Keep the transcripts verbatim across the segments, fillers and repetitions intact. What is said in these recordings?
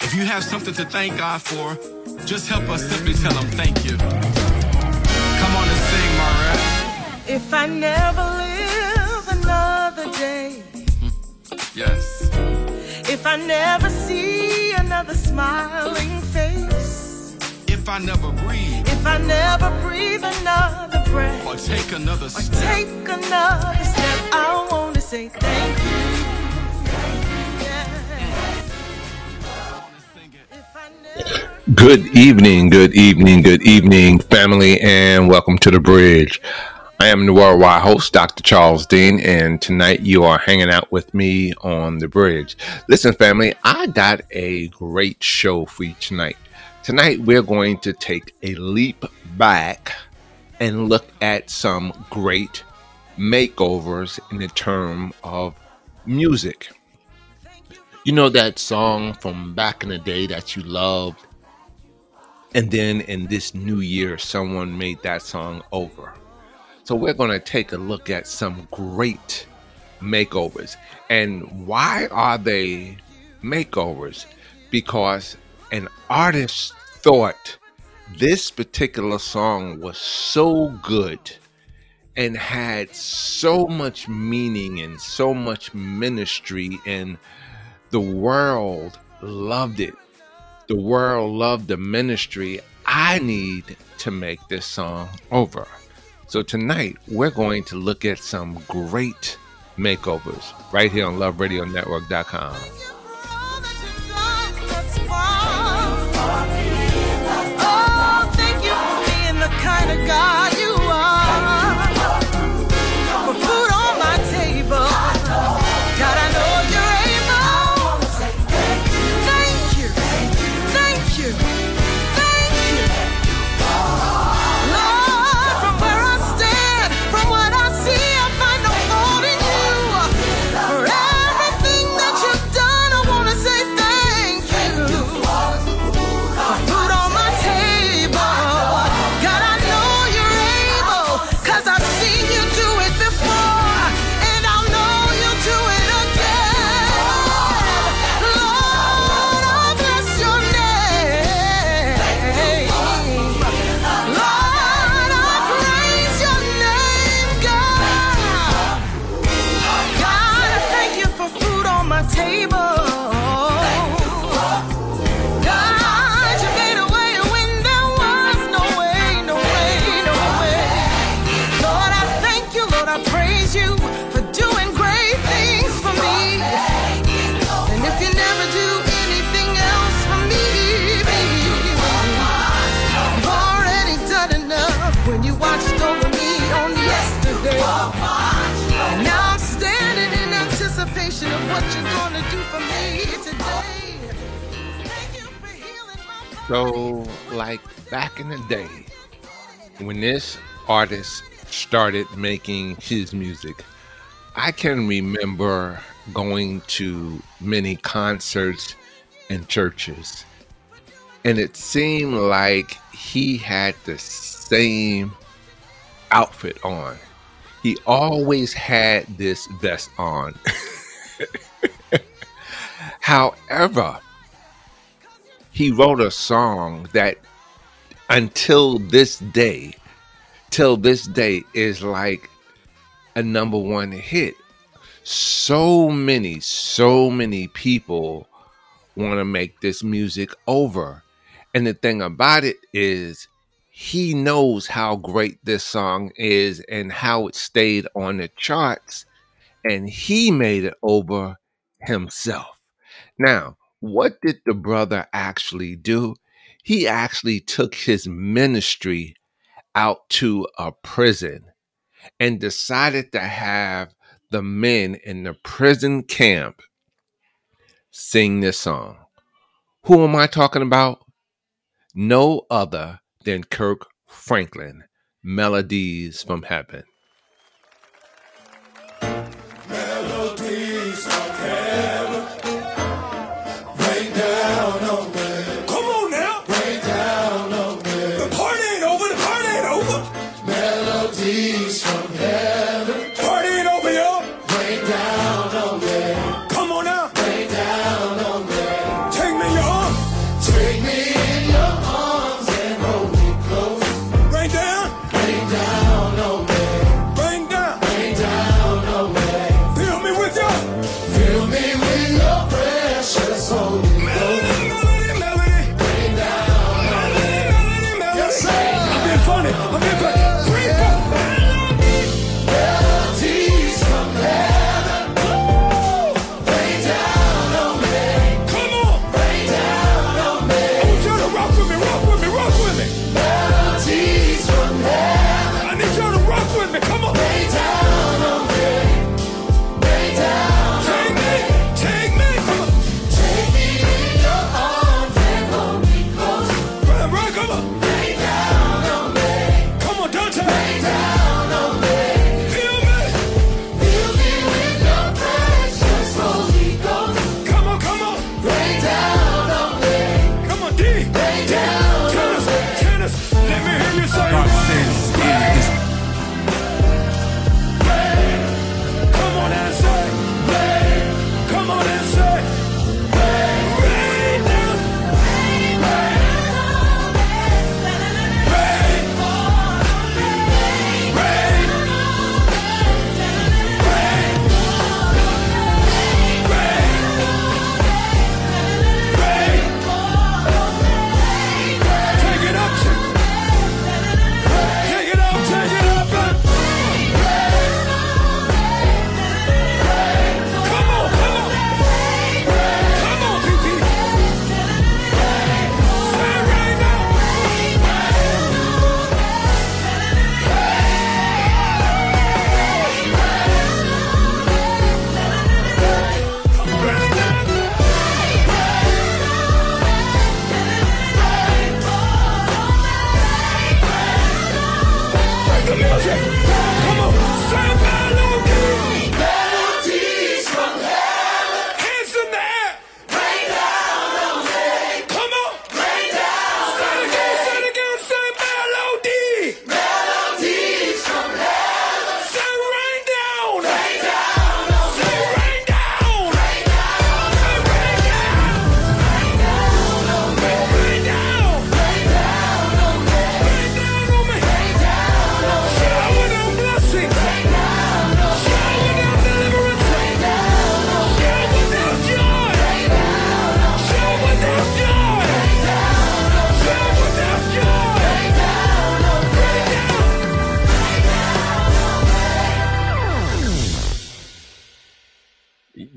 If you have something to thank God for, just help us simply tell him thank you. Come on and sing, Mariah. If I never live another day. Yes. If I never see another smiling face. If I never breathe. If I never breathe another breath. Or take another step. Or take another step. I want to say thank you. Good evening, good evening, good evening, family, and welcome to The Bridge. I am the worldwide host, Doctor Charles Dean, and tonight you are hanging out with me on The Bridge. Listen, family, I got a great show for you tonight. Tonight we're going to take a leap back and look at some great makeovers in the term of music. You know that song from back in the day that you loved? And then in this new year, someone made that song over. So we're going to take a look at some great makeovers. And why are they makeovers? Because an artist thought this particular song was so good and had so much meaning and so much ministry, and the world loved it. The world loved the ministry. I need to make this song over. So tonight, we're going to look at some great makeovers right here on Love Radio Network dot com. Oh, thank you for being the kind of God you are. For food on my table. So, like back in the day, when this artist started making his music, I can remember going to many concerts and churches, and it seemed like he had the same outfit on. He always had this vest on. However, he wrote a song that until this day, till this day is like a number one hit. So many, so many people want to make this music over. And the thing about it is he knows how great this song is and how it stayed on the charts. And he made it over himself. Now, what did the brother actually do? He actually took his ministry out to a prison and decided to have the men in the prison camp sing this song. Who am I talking about? No other than Kirk Franklin, Melodies from Heaven. Melodies from Heaven. From heaven, party ain't over, y'all. Rain down on me.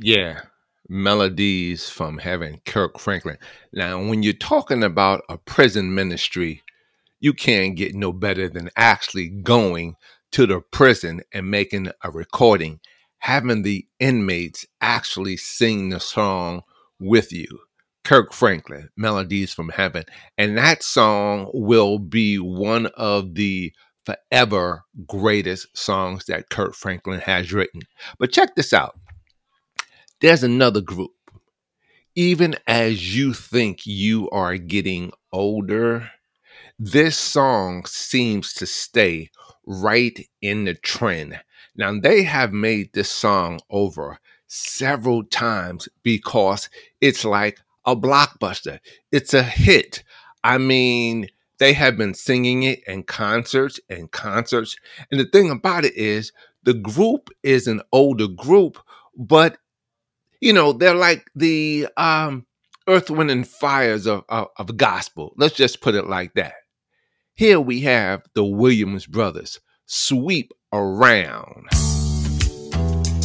Yeah, Melodies from Heaven, Kirk Franklin. Now, when you're talking about a prison ministry, you can't get no better than actually going to the prison and making a recording, having the inmates actually sing the song with you. Kirk Franklin, Melodies from Heaven. And that song will be one of the forever greatest songs that Kirk Franklin has written. But check this out. There's another group. Even as you think you are getting older, this song seems to stay right in the trend. Now, they have made this song over several times because it's like a blockbuster. It's a hit. I mean, they have been singing it in concerts and concerts. And the thing about it is, the group is an older group, but, you know, they're like the um, Earth, Wind, and Fires of, of, of gospel. Let's just put it like that. Here we have the Williams Brothers, Sweep Around.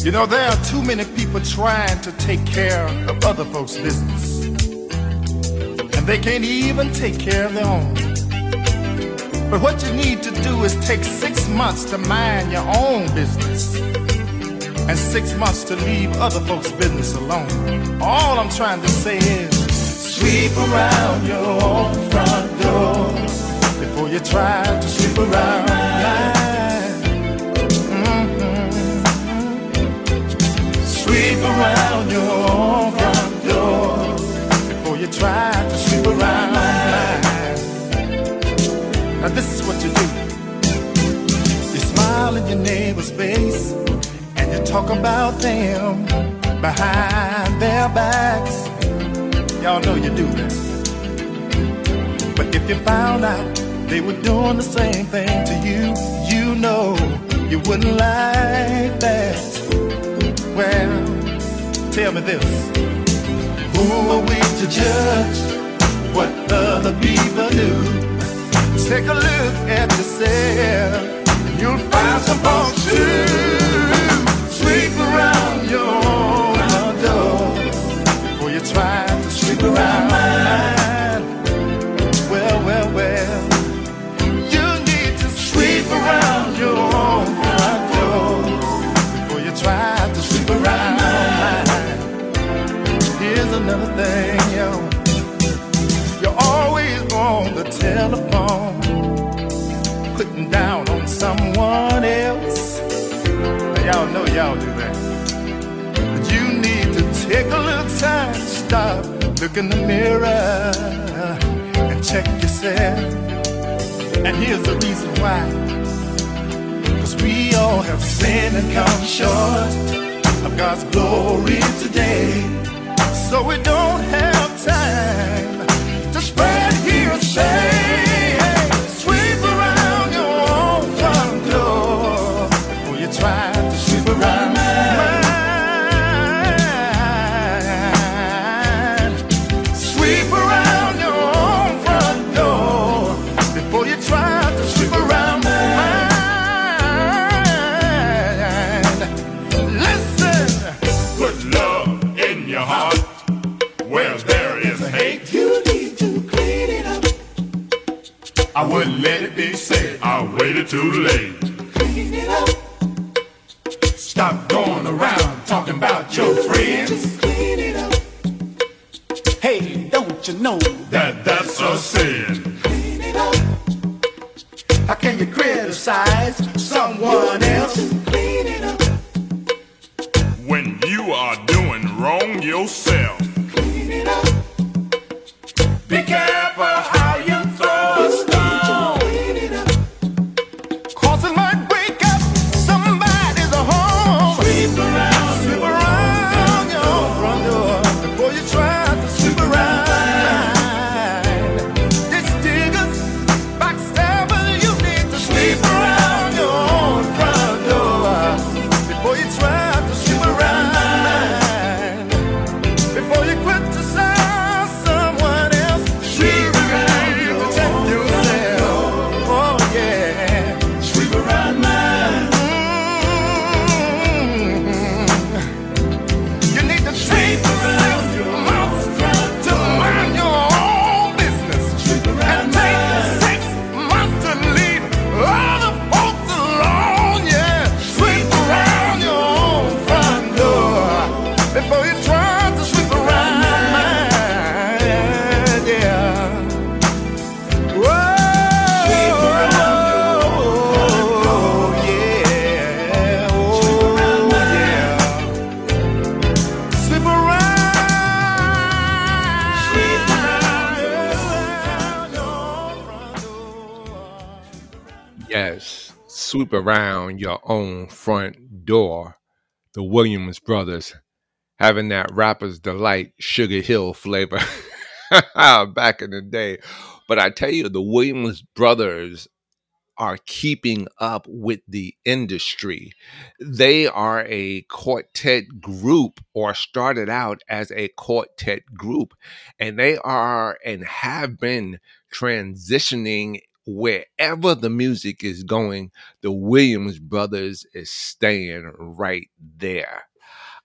You know, there are too many people trying to take care of other folks' business, and they can't even take care of their own. But what you need to do is take six months to mind your own business, and six months to leave other folks' business alone. All I'm trying to say is, sweep around your own front door before you try to sweep around mine. Mm-hmm. Sweep around your own front door before you try to sweep around mine. Now this is what you do. You smile in your neighbor's face, and you talk about them behind their backs. Y'all know you do that. But if you found out they were doing the same thing to you, you know you wouldn't like that. Well, tell me this. Who are we to judge what other people do? Take a look at yourself, and you'll find some folks too. Sweep around your own door before you try to sweep around mine. Well, well, well, you need to sweep around your own door before you try to sweep around mine. Here's another thing, yo. You're always on the telephone, putting down on someone else. Y'all know y'all do that. But you need to take a little time, stop, look in the mirror, and check yourself. And here's the reason why. Cause we all have sinned and come short of God's glory today. So we don't have time to spread hearsay. I wouldn't let it be said I waited too late. Clean it up. Stop going around talking about your friends. Just clean it up. Hey, don't you know that that's a sin? Clean it up. How can you criticize someone else? Just clean it up. When you are doing wrong yourself. Clean it up. Be careful how you throw a stone. Somebody's a home. Sweep around, sweep around. swoop around your own front door, the Williams Brothers, having that Rapper's Delight Sugar Hill flavor back in the day. But I tell you, the Williams Brothers are keeping up with the industry. They are a quartet group, or started out as a quartet group, and they are and have been transitioning wherever the music is going. The Williams Brothers is staying right there.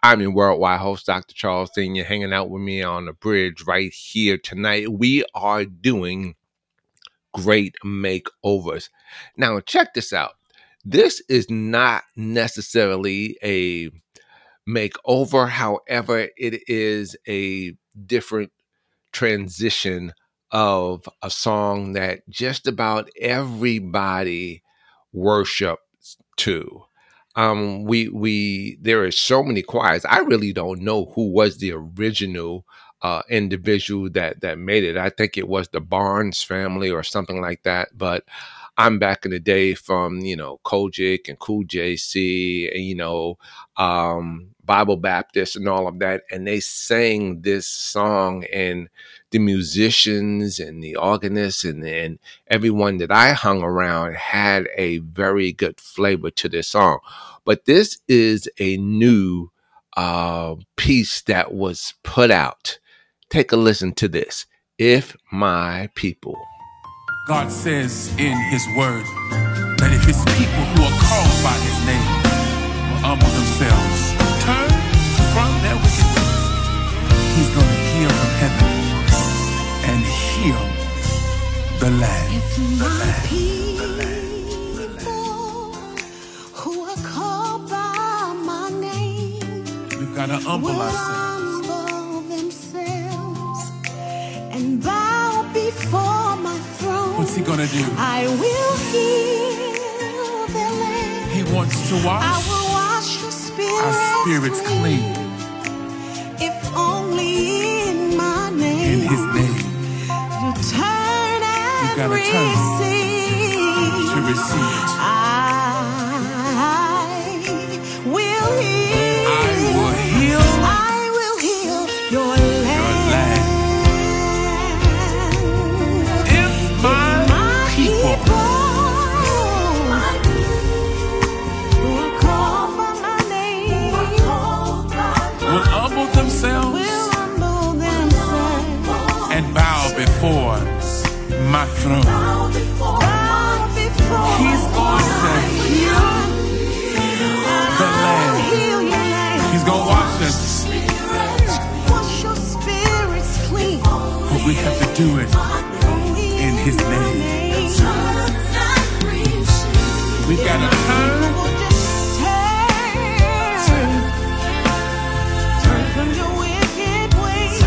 I'm your worldwide host, Doctor Charles Dean. You're hanging out with me on The Bridge right here tonight. We are doing great makeovers. Now, check this out. This is not necessarily a makeover. However, it is a different transition of a song that just about everybody worships to. Um, we we there are so many choirs. I really don't know who was the original uh, individual that that made it. I think it was the Barnes family or something like that. But I'm back in the day from, you know, Kojic and Kool J C and, you know, um, Bible Baptist and all of that. And they sang this song, and the musicians and the organists and, and everyone that I hung around had a very good flavor to this song. But this is a new uh, piece that was put out. Take a listen to this. If My People. God says in his word that if his people who are called by his name will humble themselves, turn from their wicked ways, he's going to hear from heaven and heal the land. If my the land, people the land, the land. Who are called by my name, we've got to humble ourselves, humble themselves and bow before my throne. What's he gonna do? I will heal the land. He wants to wash. I will wash your spirit. Our spirits clean. If only in my name. In his name. You gotta turn to receive. I will heal. I will heal. I will heal your land. If my, my people, people will call by my name, will humble themselves, will humble themselves, and bow before my throne. Bow before, bow before, he's going to heal, heal the land. Heal your land. He's going to wash us. Wash your spirits clean. But we have to do it in his name. We've got to turn. Turn. Turn from your wicked ways.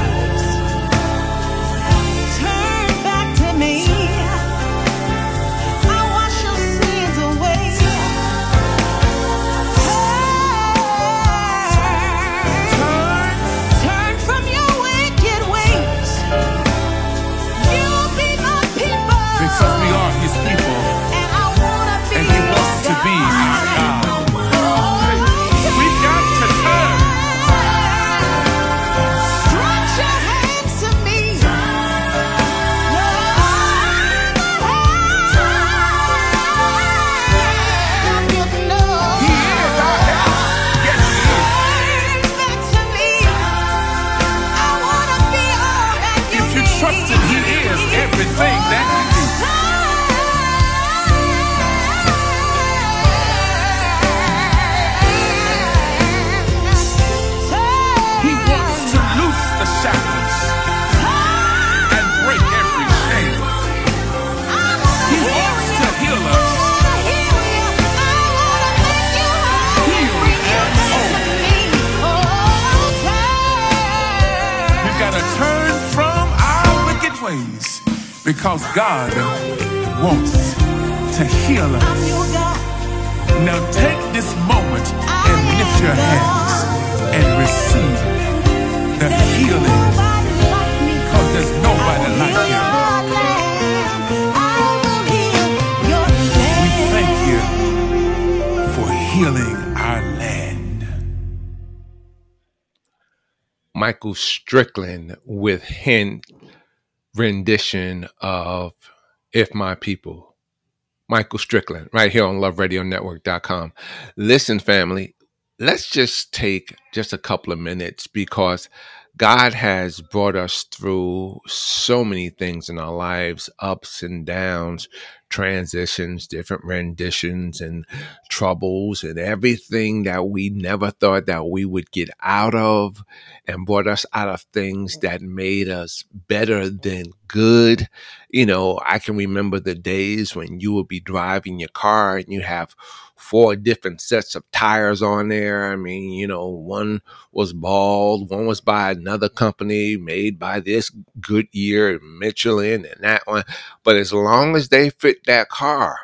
Because God wants to heal us. Now take this moment and lift your hands and receive the healing. Because there's nobody like him. We thank you healing our land. Michael Strickland with his rendition of If My People. Michael Strickland right here on Love Radio Network dot com. Listen, family, let's just take just a couple of minutes because God has brought us through so many things in our lives, ups and downs, transitions, different renditions and troubles and everything that we never thought that we would get out of, and brought us out of things that made us better than good. You know, I can remember the days when you would be driving your car and you have four different sets of tires on there. I mean, you know, one was bald, one was by another company made by this Goodyear and Michelin and that one. But as long as they fit that car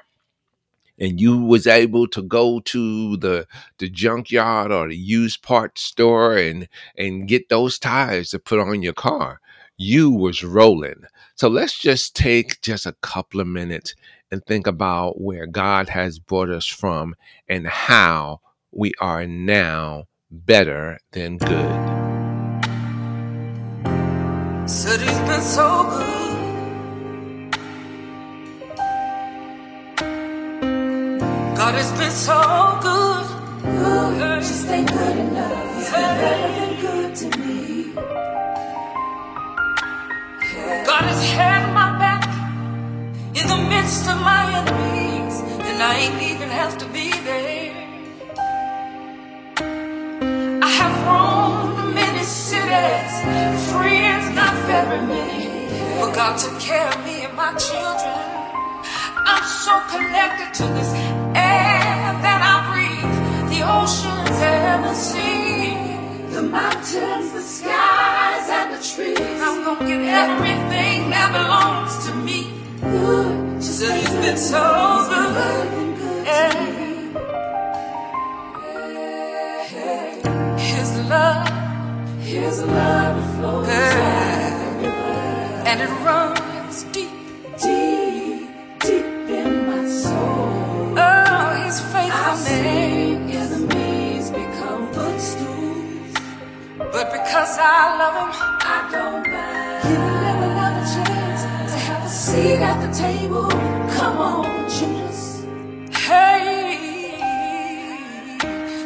and you was able to go to the, the junkyard or the used parts store and, and get those tires to put on your car, you was rolling. So let's just take just a couple of minutes and think about where God has brought us from and how we are now better than good. Said he's been so good. God has been so good. Ooh, just ain't good enough. He's been better than good to me. God has had my back in the midst of my enemies, and I ain't even have to be there. I have roamed many cities, friends not very many, but God took care of me and my children. I'm so connected to this air that I breathe, the oceans and the sea, the mountains, the skies, and the trees. I'm gonna get everything that belongs to me. Good, just so he's been, been so good, been good yeah. to me. Yeah. His love, His love flows yeah. and it runs deep, deep, deep in my soul. Oh, His faithfulness, His knees become footstools, but because I love Him, I don't mind. Give Him another chance. Seat at the table, come on, Jesus. Hey,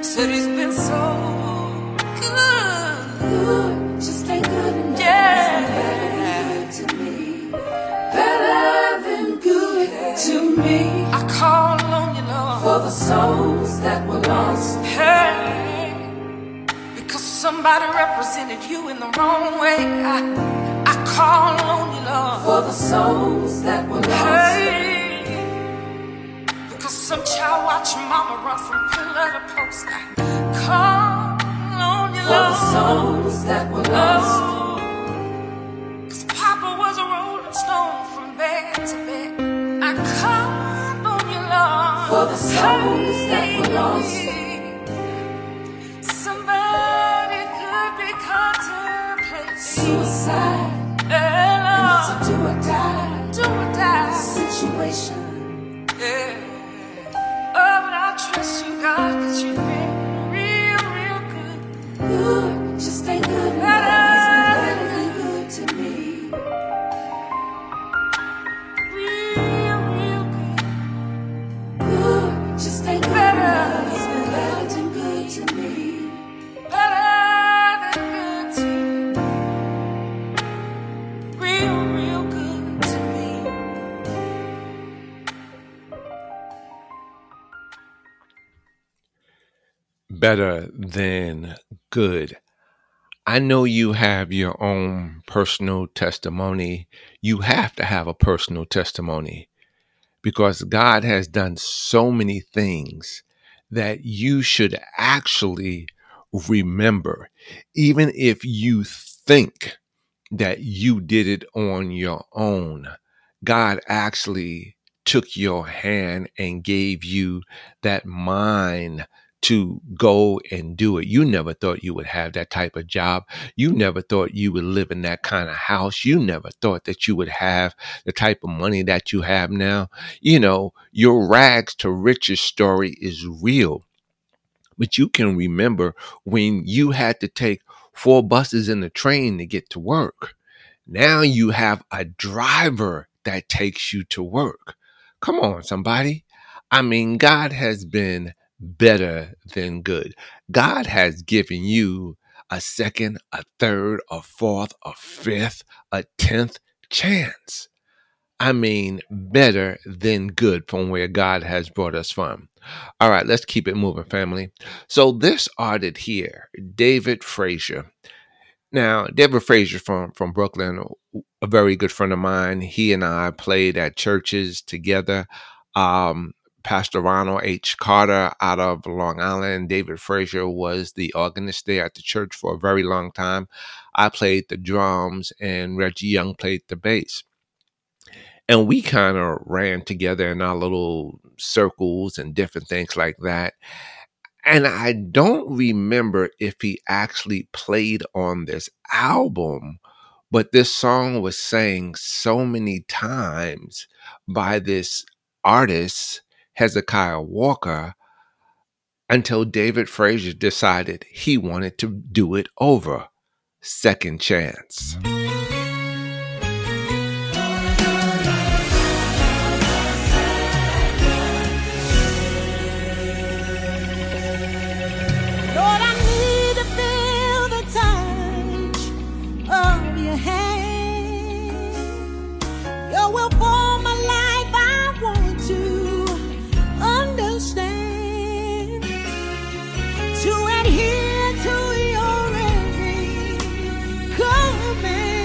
said he's been so good. Good, just ain't good enough. Yeah, better than good to me. Better than good to me. I call on you, Lord, for the souls that were lost. Hey, because somebody represented you in the wrong way. I, I call on you, Lord, for the souls that were lost. Hey, because some child watched mama run from pillar to post. I call on you, Lord, for the souls that were lost. Oh, 'cause Papa was a rolling stone from bed to bed. I call on you, Lord, for the souls hey, that were lost. Somebody could be contemplating suicide. It's a do or die, do or die situation. Yeah. Oh, but I trust you, God, 'cause you've been real, real good. Good, just ain't good enough. He's been better than good to me. Real, real good. Good, just ain't good enough. He's been better than good to me. Better. Better than good. I know you have your own personal testimony. You have to have a personal testimony because God has done so many things that you should actually remember, even if you think that you did it on your own. God actually took your hand and gave you that mind to go and do it. You never thought you would have that type of job. You never thought you would live in that kind of house. You never thought that you would have the type of money that you have now. You know, your rags to riches story is real. But you can remember when you had to take four buses and a train to get to work. Now you have a driver that takes you to work. Come on, somebody. I mean, God has been better than good. God has given you a second, a third, a fourth, a fifth, a tenth chance. I mean, better than good from where God has brought us from. All right, let's keep it moving, family. So this artist here, David Frazier. Now, David Frazier from, from Brooklyn, a very good friend of mine. He and I played at churches together. Um, Pastor Ronald H. Carter out of Long Island. David Frazier was the organist there at the church for a very long time. I played the drums and Reggie Young played the bass. And we kind of ran together in our little circles and different things like that. And I don't remember if he actually played on this album, but this song was sang so many times by this artist, Hezekiah Walker, until David Frazier decided he wanted to do it over. Second chance. To adhere to your every command.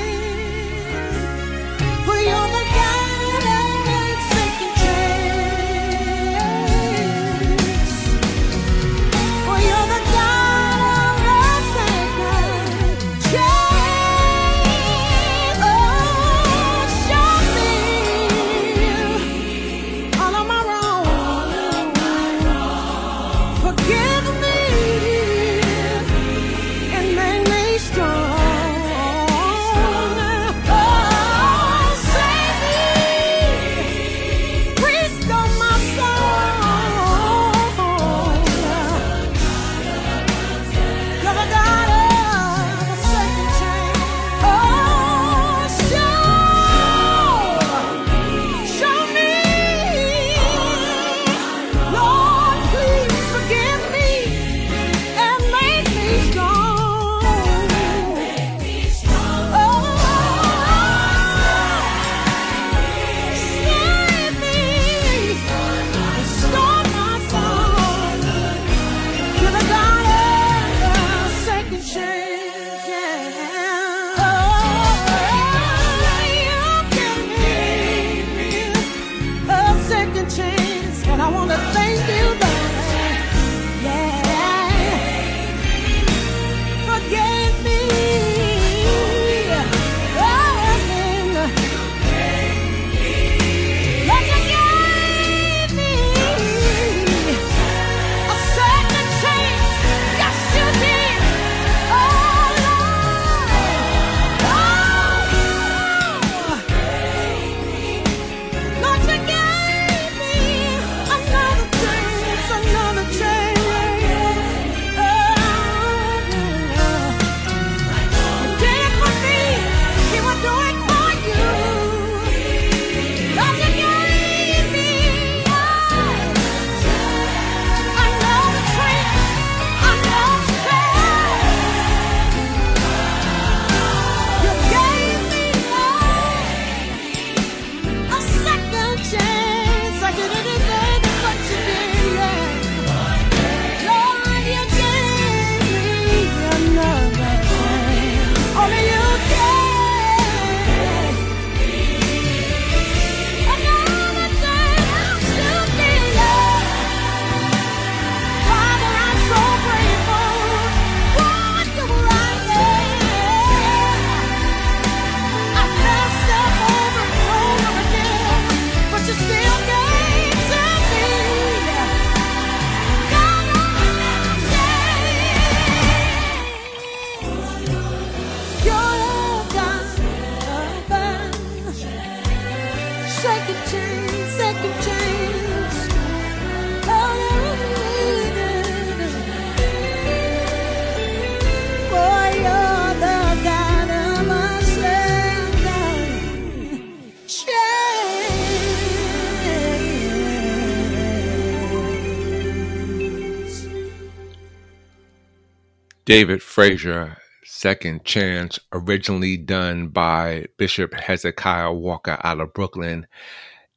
David Frazier, Second Chance, originally done by Bishop Hezekiah Walker out of Brooklyn.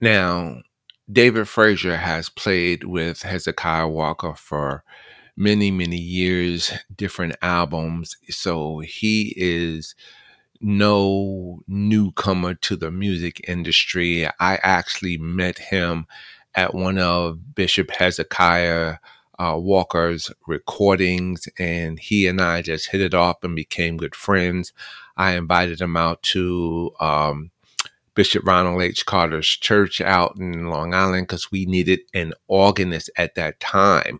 Now, David Frazier has played with Hezekiah Walker for many, many years, different albums. So he is no newcomer to the music industry. I actually met him at one of Bishop Hezekiah uh, Walker's recordings, and he and I just hit it off and became good friends. I invited him out to um, Bishop Ronald H. Carter's church out in Long Island because we needed an organist at that time.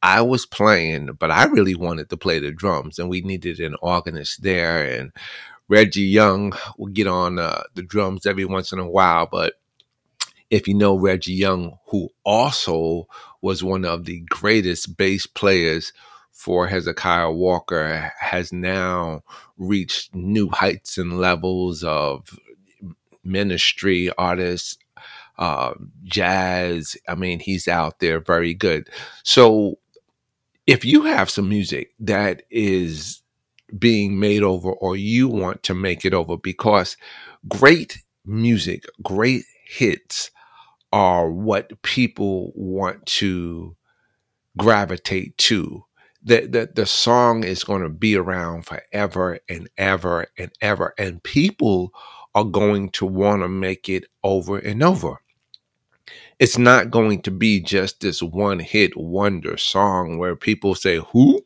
I was playing, but I really wanted to play the drums, and we needed an organist there. And Reggie Young would get on uh, the drums every once in a while, but if you know Reggie Young, who also was one of the greatest bass players for Hezekiah Walker, has now reached new heights and levels of ministry, artists, uh, jazz. I mean, he's out there very good. So if you have some music that is being made over, or you want to make it over, because great music, great hits are what people want to gravitate to. The, the, the song is going to be around forever and ever and ever, and people are going to want to make it over and over. It's not going to be just this one hit wonder song where people say, who?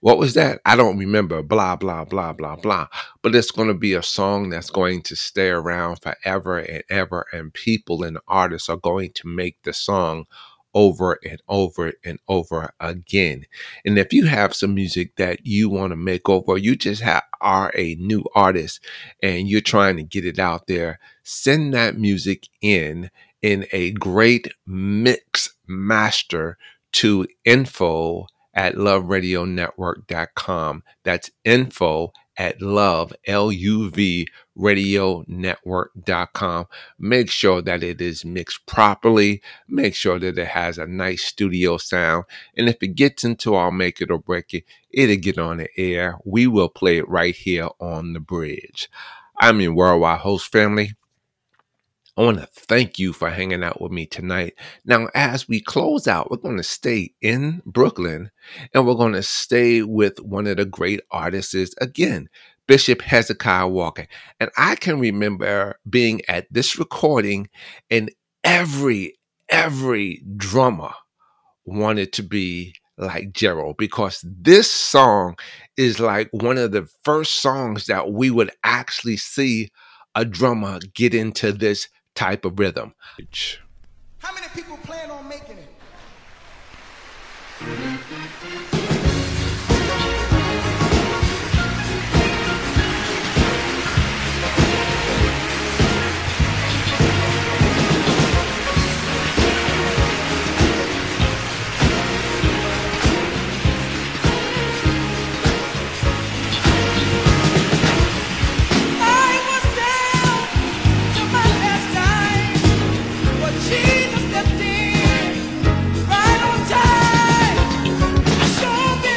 What was that? I don't remember, blah, blah, blah, blah, blah. But it's going to be a song that's going to stay around forever and ever, and people and artists are going to make the song over and over and over again. And if you have some music that you want to make over, you just have, are a new artist and you're trying to get it out there, send that music in in a great mix master to info at love radio network dot com. That's info at love, L U V, radio network dot com. Make sure that it is mixed properly. Make sure that it has a nice studio sound. And if it gets into our Make It or Break It, it'll get on the air. We will play it right here on The Bridge. I'm your worldwide host, family. I want to thank you for hanging out with me tonight. Now, as we close out, we're going to stay in Brooklyn, and we're going to stay with one of the great artists again, Bishop Hezekiah Walker. And I can remember being at this recording, and every, every drummer wanted to be like Gerald, because this song is like one of the first songs that we would actually see a drummer get into this type of rhythm. How many people plan on making it? Jesus stepped in right on time. I showed them.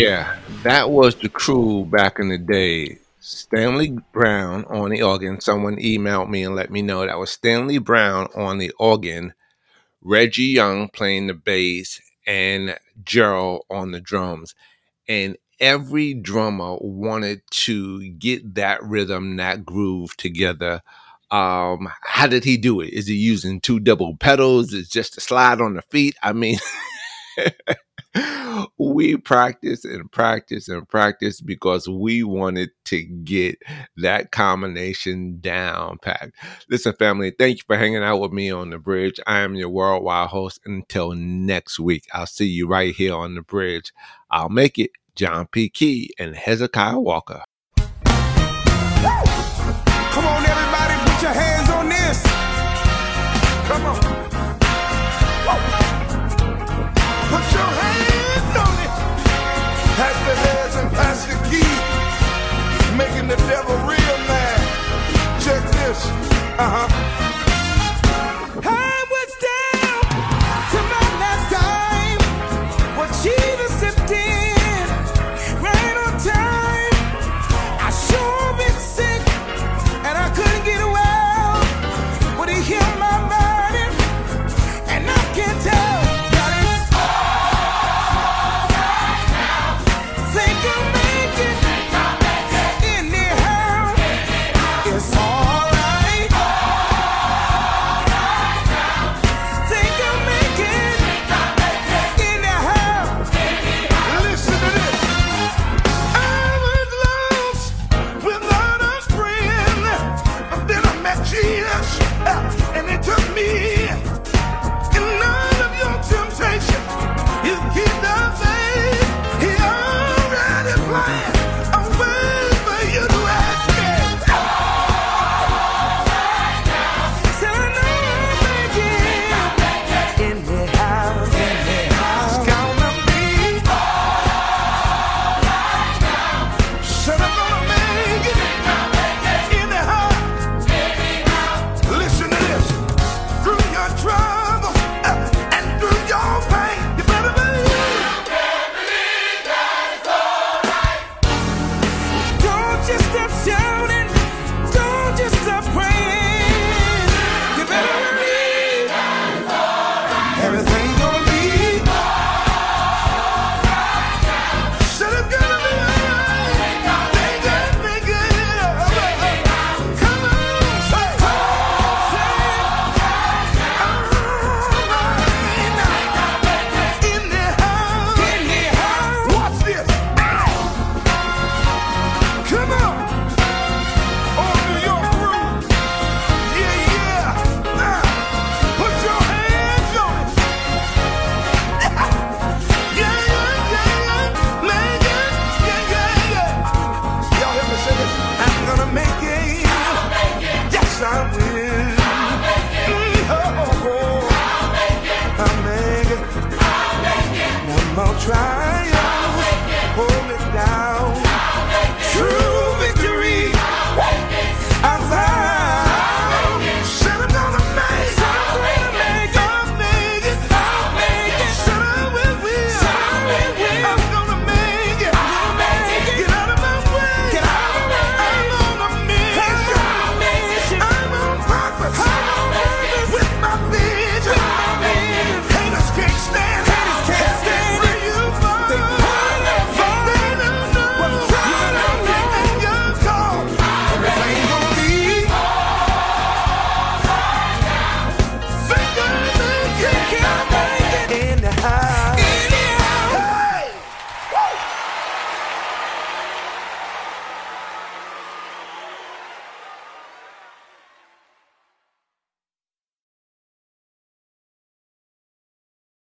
Yeah, that was the crew back in the day. Stanley Brown on the organ. Someone emailed me and let me know that was Stanley Brown on the organ, Reggie Young playing the bass, and Gerald on the drums. And every drummer wanted to get that rhythm, that groove together. Um, how did he do it? Is he using two double pedals? Is it just a slide on the feet? I mean, we practiced and practiced and practiced because we wanted to get that combination down packed. Listen, family, thank you for hanging out with me on The Bridge. I am your worldwide host. Until next week, I'll see you right here on The Bridge. I'll make it. John P. Key and Hezekiah Walker. Come on, everybody, put your hands on this. Come on. Woo. Put your hands on it. Pass the heads and pass the key. Making the devil real mad. Check this. Uh-huh.